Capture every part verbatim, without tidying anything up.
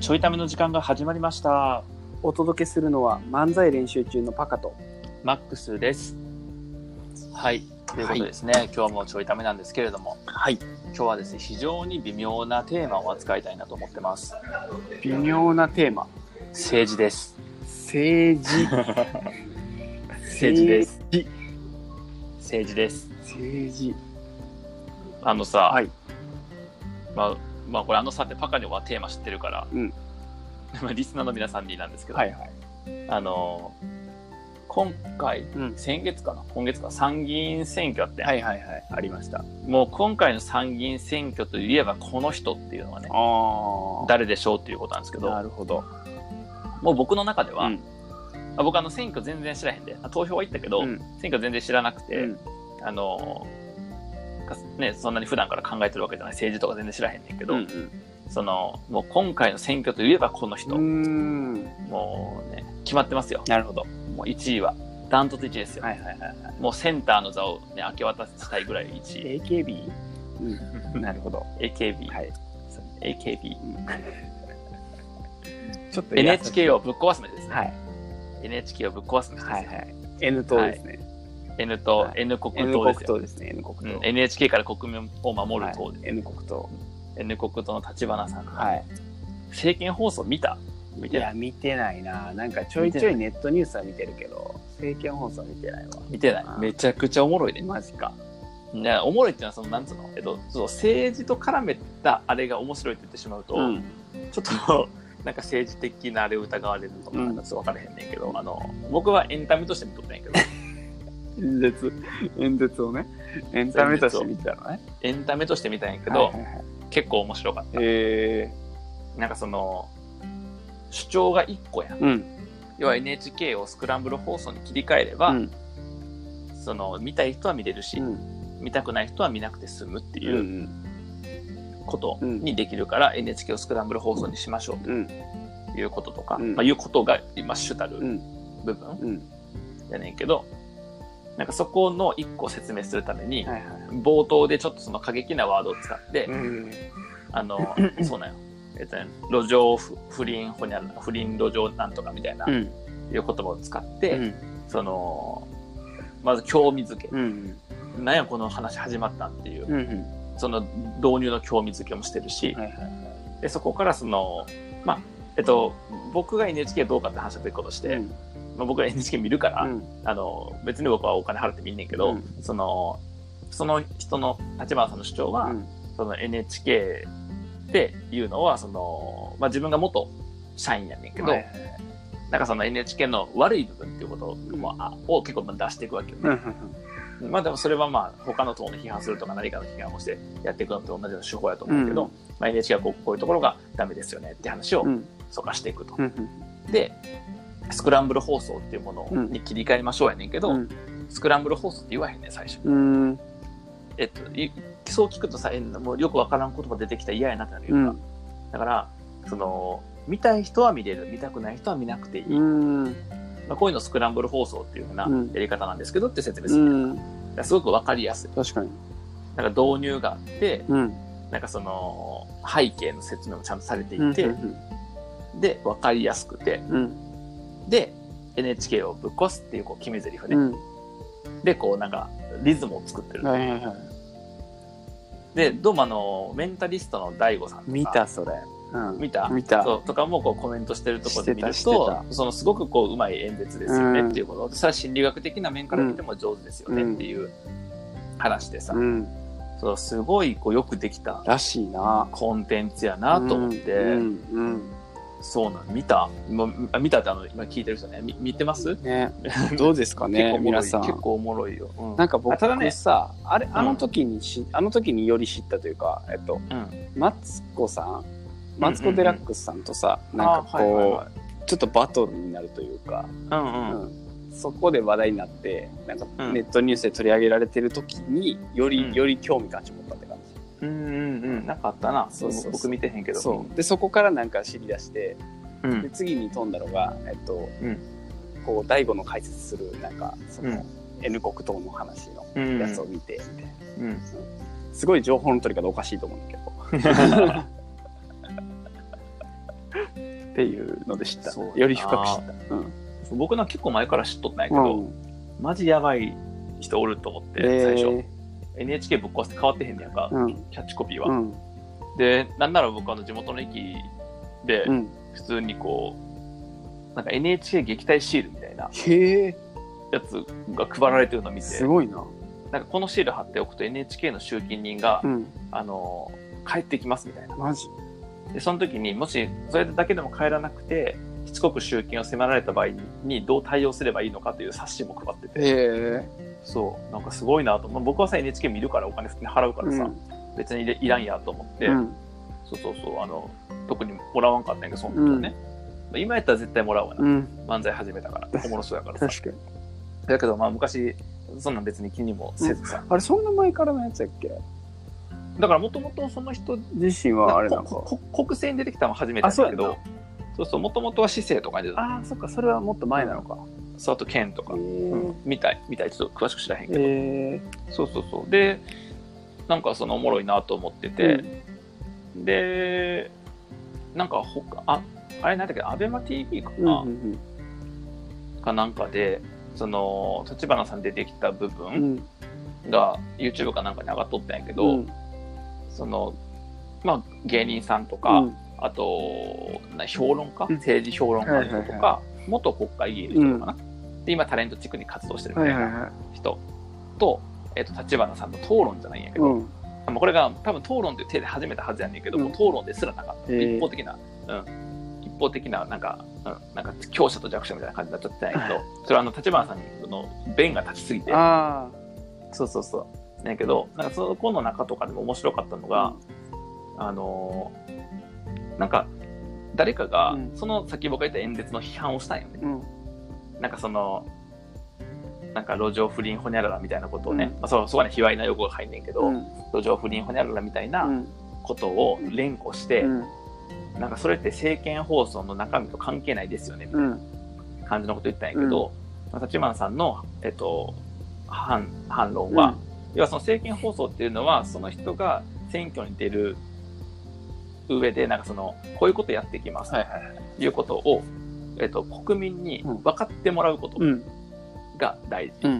ちょいための時間が始まりました。お届けするのは漫才練習中のパカとマックスです。はいということですね、はい、今日はもうちょいためなんですけれども、はい、今日はですね非常に微妙なテーマを扱いたいなと思ってます。微妙なテーマ、政治です。政治政治です政治です政治あのさ、はい、まあまあ、これあのさってパカニョはテーマ知ってるから、うん、リスナーの皆さんになんですけど、はいはい、あの今回、うん、先月かな今月か参議院選挙あって、はいはいはい、ありました。もう今回の参議院選挙といえばこの人っていうのがね、あ誰でしょうっていうことなんですけど、なるほど。もう僕の中では、うん、あ僕あの選挙全然知らへんで、投票は行ったけど、うん、選挙全然知らなくて、うん、あのね、そんなに普段から考えてるわけじゃない、政治とか全然知らへんねんけど、うんうん、そのもう今回の選挙といえばこの人、うーんもうね決まってますよ。なるほど。もういちいはダントツいちいですよ、はいはいはいはい、もうセンターの座を、ね、明け渡したいぐらいいちい エーケービー、うん、なるほど エーケービー、はい、エーケービー ちょっと エヌエイチケー をぶっ壊す目ですね、はい、エヌエイチケー をぶっ壊す目ですね、はいはい、N 党ですね、はいN 党、はい、N 国党ですね。エヌエイチケー から国民を守る党です、はい、N 国党 N 国党の立花さんが、はい、政見放送見た？見てない？いや見てないな。なんかちょいちょいネットニュースは見てるけど政見放送は見てないわ。見てない。めちゃくちゃおもろいね。マジか。ね、おもろいっていうのはそのなんつうの、えっと、そう政治と絡めたあれが面白いって言ってしまうと、うん、ちょっとなんか政治的なあれを疑われるとかなんかちょっと分からへんねんけど、うん、あの僕はエンタメとして見とってないけど。演説、演説をねエンタメとして見てたのね。エンタメとして見たんやけど、はいはいはい、結構面白かった、えー、なんかその主張がいっこや、うん、要は エヌエイチケー をスクランブル放送に切り替えれば、うん、その見たい人は見れるし、うん、見たくない人は見なくて済むっていうことにできるから、うん、エヌエイチケー をスクランブル放送にしましょうということとか、うんまあ、いうことが今主たる部分やねんけど、なんかそこの一個説明するために、はいはい、冒頭でちょっとその過激なワードを使って、うん、あのそうなんよ、えっとね、路上不倫ほにゃら不倫路上なんとかみたいな、うん、いう言葉を使って、うん、そのまず興味づけ、うん、なんやこの話始まったっていう、うん、その導入の興味づけもしてるし、はいはいはい、でそこからそのまあえっと僕が エヌエイチケー どうかって話をすることして。うん、僕は エヌエイチケー 見るから、うん、あの別に僕はお金払って見んねんけど、うん、そのその人の立花さんの主張は、うん、その エヌエイチケー っていうのはその、まあ、自分が元社員やねんけど、はい、なんかその エヌエイチケー の悪い部分っていうこと を,、うん、を結構出していくわけよね。うん、まあでもそれはまあ他の党に批判するとか何かの批判をしてやっていくのと同じの手法やと思うけど、うんまあ、エヌエイチケー はこ う, こういうところがダメですよねって話をそかしていくと。うん、でスクランブル放送っていうものに切り替えましょうやねんけど、うん、スクランブル放送って言わへんねん最初。うーん、えっとそう聞くとさ、もうよくわからん言葉出てきたら嫌やなってなるような、うん、だからその見たい人は見れる、見たくない人は見なくていい、うーん、まあ、こういうのスクランブル放送っていうふうなやり方なんですけどって説明する、うん、だからすごくわかりやすい。確かに。なんか導入があって、うん、なんかその背景の説明もちゃんとされていて、うんうん、でわかりやすくて、うん、で エヌエイチケー をぶっ壊すっていうこう決め台詞ね、うん、でこうなんかリズムを作ってる、はいはいはい、でどうもあのメンタリストの ダイゴ さんとか見たそれ、うん、見た見たそうとかもこうコメントしてるところで見るとそのすごくこううまい演説ですよねっていうこと、うん、それは心理学的な面から見ても上手ですよねっていう話でさ、うん、そうすごいこうよくできたらしいなコンテンツやなと思って、うんうんうん、そうなん、見た見たってあの今聞いてる人ね、 見, 見てますね。どうですかね皆さん。結構おもろいよ、うん、なんか僕ただねさあれあの時にし、うん、あの時により知ったというか、えっと、うん、マツコさんマツコデラックスさんとさ、うんうんうん、なんかこう、はいはいはい、ちょっとバトルになるというか、うんうんうん、そこで話題になってなんかネットニュースで取り上げられてる時により、うん、より興味が持ったって感じ。うんうんうん、なんかあったな。そうそうそう、僕見てへんけど。そうでそこからなんか知り出して、うん、で次に飛んだのがえっと、うん、こう ダイゴ の解説するなんかその、うん、N 国党の話のやつを見てみたいな、うんうん、すごい情報の取り方おかしいと思うんだけどっていうので知った。より深く知った。うん、そう僕なんか結構前から知っとったんやけど、うん、マジやばい人おると思って、えー、最初。エヌエイチケー ぶっ壊して変わってへんねやんか、うん、キャッチコピーは。うん、で、なんなら僕あの地元の駅で、普通にこう、なんか エヌエイチケー 撃退シールみたいなやつが配られてるのを見て、すごいな。なんかこのシール貼っておくと エヌエイチケー の集金人が、うん、あの帰ってきますみたいな。マジでその時にもしそれだけでも帰らなくてしつこく集金を迫られた場合 に, にどう対応すればいいのかという冊子も配ってて、えー、そうなんかすごいなと、まあ、僕はさ エヌエイチケー 見るからお金普通に払うからさ、うん、別にいらんやと思って、うん、そうそうそうあの特にもらわんかったんやけどその時はね、うん、今やったら絶対もらうわな、うん、漫才始めたからおもろそうやからさ。確かにだけどまあ昔そんなん別に気にもせずさ、うん、あれそんな前からのやつやっけ。だからもともとその人自身はあれなんか国政に出てきたの初めてだけど、そうそうもともとは市政とかに出た。ああそっかそれはもっと前なのか。そうあと県とか、うん、みたいみたいちょっと詳しく知らへんけど、えー、そうそうそうでなんかそのおもろいなと思ってて、うん、でなんか他ああれなんだっけアベマ ティーブイ かな、うんうんうん、かなんかでその立花さん出てきた部分が YouTube かなんかに上がっとったんやけど、うん、そのまあ芸人さんとか、うん、あと評論家、うん、政治評論家の人とか、はいはいはい、元国会議員の人とかな、うん、で今タレント地区に活動してるみたいな人と、えっと立花さんの討論じゃないんやけど、うん、これが多分討論という手で始めたはずやねんけど、うん、もう討論ですらなかった、えー、一方的な、うん一方的ななんか、うん、なんか強者と弱者みたいな感じになっちゃってないけど、はい、それはあの立花さんの弁が立ちすぎて、あそうそうそうねんけど、なんかそこの中とかでも面白かったのが、うん、あのなんか誰かが、うん、その先僕が言った演説の批判をしたんよね、うん、なんかそのなんか路上不倫ホニャララみたいなことをね、うんまあ、そ, そこに卑猥な用語が入んねんけど、うん、路上不倫ホニャララみたいなことを連呼して、うんうんなんかそれって政見放送の中身と関係ないですよねみたいな感じのこと言ったんやけど、うん、立花さんの、えっと、反, 反論は、うん、要はその政見放送っていうのはその人が選挙に出る上でなんかそのこういうことやってきますと、はいはい、いうことを、えっと、国民に分かってもらうことが大事、うん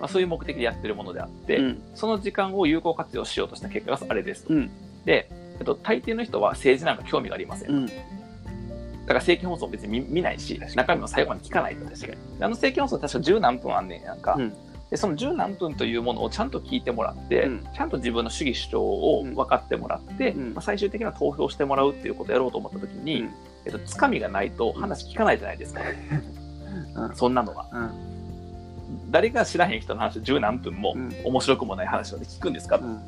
まあ、そういう目的でやってるものであって、うん、その時間を有効活用しようとした結果があれですと、うんでえっと、大抵の人は政治なんか興味がありません、うん、だから政見放送別に 見, 見ないし中身も最後に聞かないと。確かにあの政見放送確か十何分あんねんやんか、うん、でその十何分というものをちゃんと聞いてもらって、うん、ちゃんと自分の主義主張を分かってもらって、うんまあ、最終的な投票してもらうっていうことをやろうと思った時に、うんえっと、つかみがないと話聞かないじゃないですか、うん、そんなのは、うん、誰が知らへん人の話を十何分も面白くもない話を聞くんですか、うんうん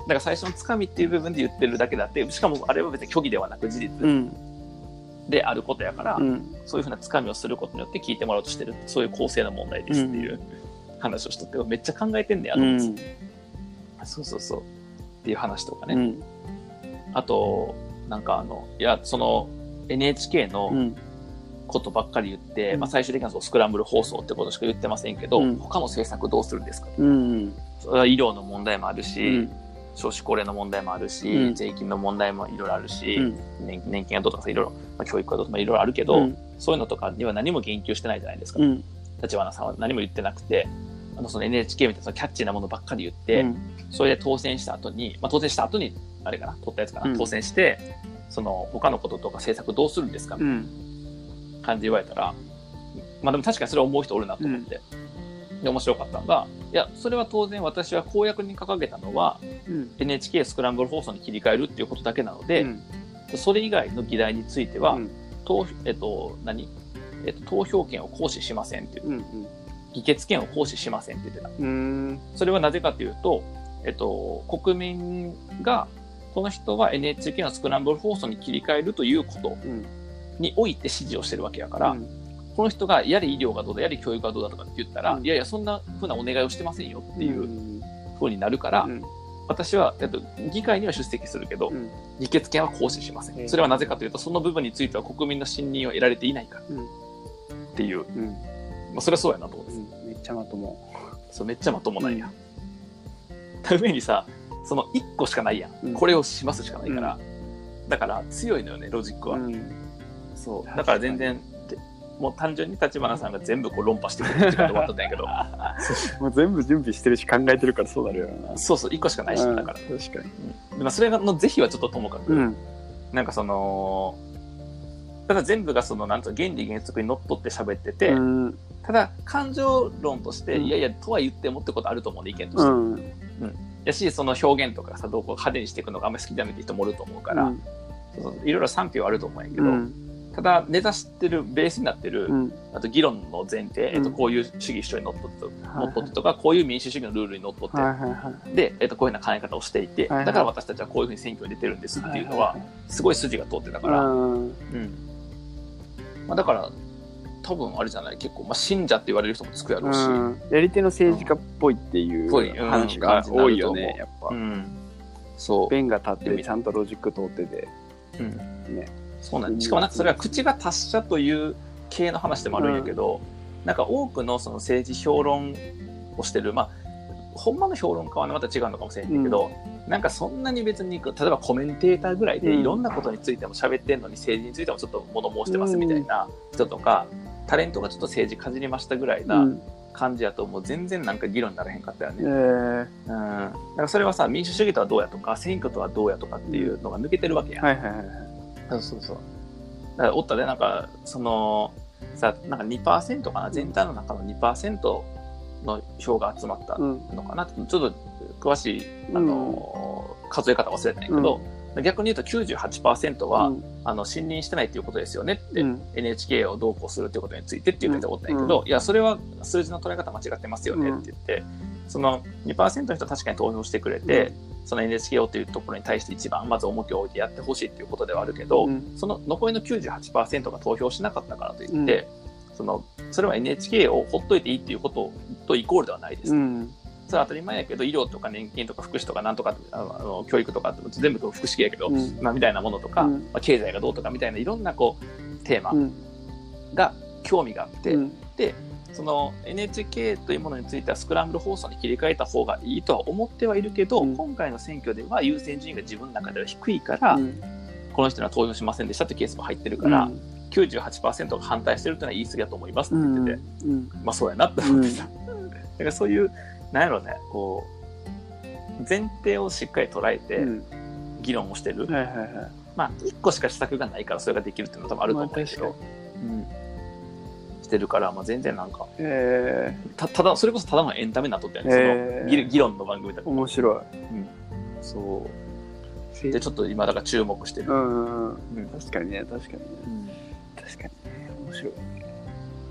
だから最初のつかみっていう部分で言ってるだけだってしかもあれは別に虚偽ではなく事実であることやから、うん、そういうふうなつかみをすることによって聞いてもらおうとしてるそういう構成の問題ですっていう話をしとって、うん、めっちゃ考えてんねやと思うんですよ、うん、そうそうそうっていう話とかね、うん、あとなんかあのいやその エヌエイチケー のことばっかり言って、うんまあ、最終的にはそうスクランブル放送ってことしか言ってませんけど、うん、他の政策どうするんですか、うん、それは医療の問題もあるし、うん少子高齢の問題もあるし、うん、税金の問題もいろいろあるし、うん、年, 年金がどうとかさいろいろ、まあ、教育がどうとかいろいろあるけど、うん、そういうのとかには何も言及してないじゃないですか、うん、立花さんは何も言ってなくてあのその エヌエイチケー みたいなそのキャッチーなものばっかり言って、うん、それで当選した後に、まあ、当選した後にあれかな取ったやつかな、うん、当選してその他のこととか政策どうするんですかみたいな感じで言われたら、まあ、でも確かにそれ思う人おるなと思って、うんで面白かったのがいやそれは当然私は公約に掲げたのは、うん、エヌエイチケー スクランブル放送に切り替えるっていうことだけなので、うん、それ以外の議題については、うん投えっと何えっと、投票権を行使しませんっていう、うんうん、議決権を行使しませんって言ってたうーんそれはなぜかというと、えっと、国民がこの人は エヌエイチケー のスクランブル放送に切り替えるということにおいて支持をしてるわけやから、うんこの人がやれ医療がどうだやれ教育がどうだとかって言ったら、うん、いやいやそんな風なお願いをしてませんよっていう風になるから、うん、私はえっと議会には出席するけど、うん、議決権は行使しません、えー、それはなぜかというとその部分については国民の信任を得られていないから、うん、っていう、うんまあ、それはそうやなと思うんです、うん、めっちゃまともそうめっちゃまともなんや、うん、上にさそのいっこしかないやん、うん、これをしますしかないから、うん、だから強いのよねロジックは、うんそうだから全然もう単純に立花さんが全部こう論破してくれる時間で終わったんだけどもう全部準備してるし考えてるからそうなるよな。そうそういっこしかないし、うん、だから確かに、うんまあ、それの是非はちょっとともかく、うん、なんかそのただ全部がそのなんと原理原則にのっとって喋ってて、うん、ただ感情論として、うん、いやいやとは言ってもってことあると思うんで意見として、うんうん、やしその表現とかさどうこう派手にしていくのがあんまり好きじゃないって人もおると思うから、うん、そうそういろいろ賛否はあると思うんやけど、うんただ根ざしてるベースになってる、うん、あと議論の前提、えっと、こういう主義主張にのっとって、うん、のっとってとか、はいはい、こういう民主主義のルールにのっとって、はいはいはい、で、えっと、こういうような考え方をしていて、はいはい、だから私たちはこういうふうに選挙に出てるんですっていうのは、はいはいはい、すごい筋が通ってたから、うんまあ、だから多分あれじゃない結構、まあ、信者って言われる人もつくやろうし、うん、やり手の政治家っぽいっていう話が多いよね、うん、やっぱ、うん、そう弁が立っててちゃんとロジック通ってて、うん、ねそうなんしかもなんかそれは口が達者という系の話でもあるんやけど、うん、なんか多く の, その政治評論をしてる、まあ、ほんまの評論家はまた違うのかもしれないけど、うん、なんかそんなに別に例えばコメンテーターぐらいでいろんなことについても喋ってんのに政治についてもちょっと物申してますみたいな人とか、うん、タレントがちょっと政治かじりましたぐらいな感じやともう全然なんか議論にならへんかったよね、えーうん、だからそれはさ民主主義とはどうやとか選挙とはどうやとかっていうのが抜けてるわけやん、はいはいはいそうそうそうだからおったでなんかそのさなんか にパーセント かな全体の中の にパーセント の票が集まったのかな、うん、ちょっと詳しいあの、うん、数え方忘れたんやけど、うん、逆に言うと きゅうじゅうはちパーセント は、うん、あの信任してないっていうことですよねって、うん、エヌエイチケー をどうこうするっていうことについてっていうふうにおったんやけど、うん、いやそれは数字の捉え方間違ってますよねって言って、うん、その にパーセント の人は確かに投票してくれて、うんその エヌエイチケー をというところに対して一番まず重きを置いてやってほしいということではあるけど、うん、その残りの きゅうじゅうはちパーセント が投票しなかったからといって、うん、そのそれは エヌエイチケー をほっといていいということとイコールではないです、うん、それは当たり前やけど医療とか年金とか福祉とかなんとかあの教育とか全部福祉系やけど、うんまあ、みたいなものとか、うんまあ、経済がどうとかみたいないろんなこうテーマが興味があって、うん、でその エヌエイチケー というものについてはスクランブル放送に切り替えた方がいいとは思ってはいるけど、うん、今回の選挙では優先順位が自分の中では低いから、うん、この人には投票しませんでしたというケースも入ってるから、うん、きゅうじゅうはちパーセント が反対してるというのは言い過ぎだと思いますって言ってて、うんうん、まあそうやなって思ってた、うん、だからそういうなんやろうねこう前提をしっかり捉えて議論をしてる、うんはいはいはい、まあいっこしか施策がないからそれができるっていうのは多分あると思うんだけど、まあしてるから、まあ、全然なんか、えー、た, ただそれこそただのエンタメになっとったよね、えー、その議論の番組だと面白い、うん、そうでちょっと今だから注目してる、うんうん、確かにね確かにね、うん、確かにね面白い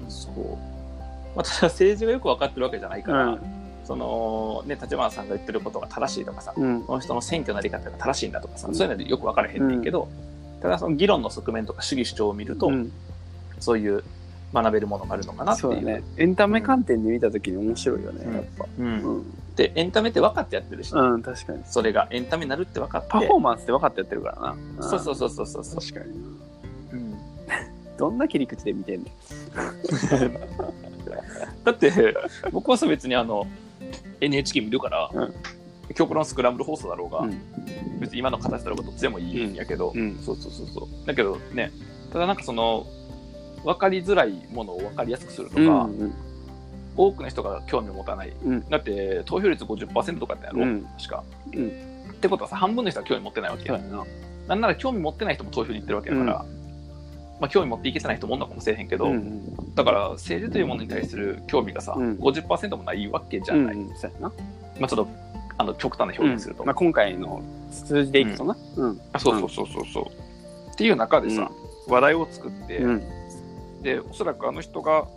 そう、まあ、ただ政治がよく分かってるわけじゃないから、うんそのね、立花さんが言ってることが正しいとかさ、うん、この人の選挙のやり方が正しいんだとかさ、うん、そういうのでよく分からへんねんけど、うん、ただその議論の側面とか主義主張を見ると、うん、そういう学べるものがあるのかなっていう。そうね、エンタメ観点で見たときに面白いよね、うん、やっぱ、うんうん、でエンタメって分かってやってるし、ねうん、確かにそれがエンタメになるって分かってパフォーマンスって分かってやってるからなそうそうそうそうそう確かに、うん、どんな切り口で見てんのだって僕はさ別にあの エヌエイチケー 見るから、うん、極論スクランブル放送だろうが、うん、別に今の形だろうがどっちでもいいんやけど、うん、そうそうそうそうだけどねただなんかその分かりづらいものを分かりやすくするとか、うんうん、多くの人が興味を持たない、うん、だって投票率 ごじゅっパーセント とかってやろ、うん、確か、うん、ってことはさ半分の人は興味持ってないわけや、うん、なんなら興味持ってない人も投票に行ってるわけだから、うんまあ、興味持っていけてない人もおんのかもしれへんけど、うんうん、だから政治というものに対する興味がさ、うん、ごじゅっパーセント もないわけじゃない、うんうんまあ、ちょっとあの極端な表現すると、うんまあ、今回の数字でいくとな、うんうん、あそうそうそうそうそう、うん、っていう中でさ、うん、話題を作って、うんでおそらくあの人が、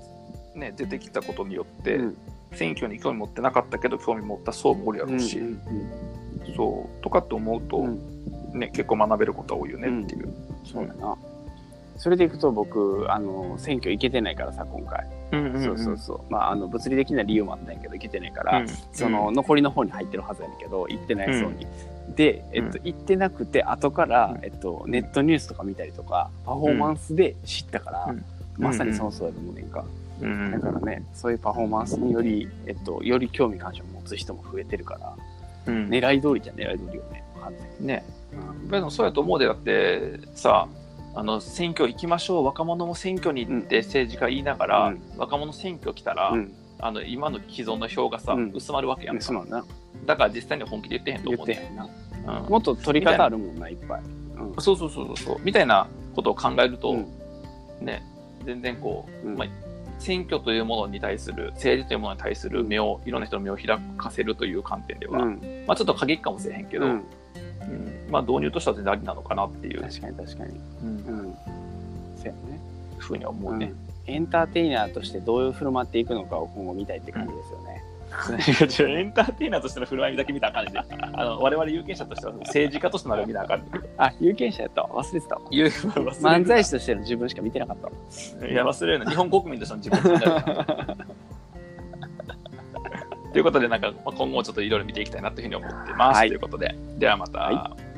ね、出てきたことによって、うん、選挙に興味持ってなかったけど興味持った層もおるやろうし、うんうんうん、そうとかって思うと、うんね、結構学べることは多いよねっていう、うん、そうだなそれでいくと僕あの選挙行けてないからさ今回、うんうんうん、そうそうそうまああの物理的な理由もあったんやけど行けてないから、うん、その残りの方に入ってるはずやねんけど行ってない層に、うん、で、えっと、行ってなくて後から、うんえっと、ネットニュースとか見たりとかパフォーマンスで知ったから、うんうんまさにそのそうだと思うねんか、うん、だからねそういうパフォーマンスにより、えっと、より興味関心を持つ人も増えてるから、うん、狙い通りじゃ狙い通りよね完全にね、うん、でもそうやと思うでだってさあの選挙行きましょう、若者も選挙にって政治家言いながら、うん、若者選挙来たら、うん、あの今の既存の票がさ、うん、薄まるわけやんか、うん、だから実際に本気で言ってへんと思う、ね、んな、うん、もっと取り方あるもんな、いっぱい、うん、そうそうそうそうみたいなことを考えると、うん、ね、全然こう、うん、まあ、選挙というものに対する、政治というものに対する目を、いろんな人の目を開かせるという観点では、うん、まあ、ちょっと過激かもしれへんけど、うん、うん、まあ導入としては全然ありなのかなっていう。確かに確かに、うんうん、そうやね、ふうに思うね、うん、エンターテイナーとしてどういう振る舞っていくのかを今後見たいって感じですよね、うん、エンターテイナーとしての振る舞いだけ見たらあかんねん、あの我々有権者としては政治家としてのあれを見なあかんねんあ、有権者やったわ、忘れてたわ漫才師としての自分しか見てなかったわいや忘れるな、日本国民としての自分しかということで、なんか今後もちょっといろいろ見ていきたいなというふうに思ってます、はい、ということで、ではまた、はい。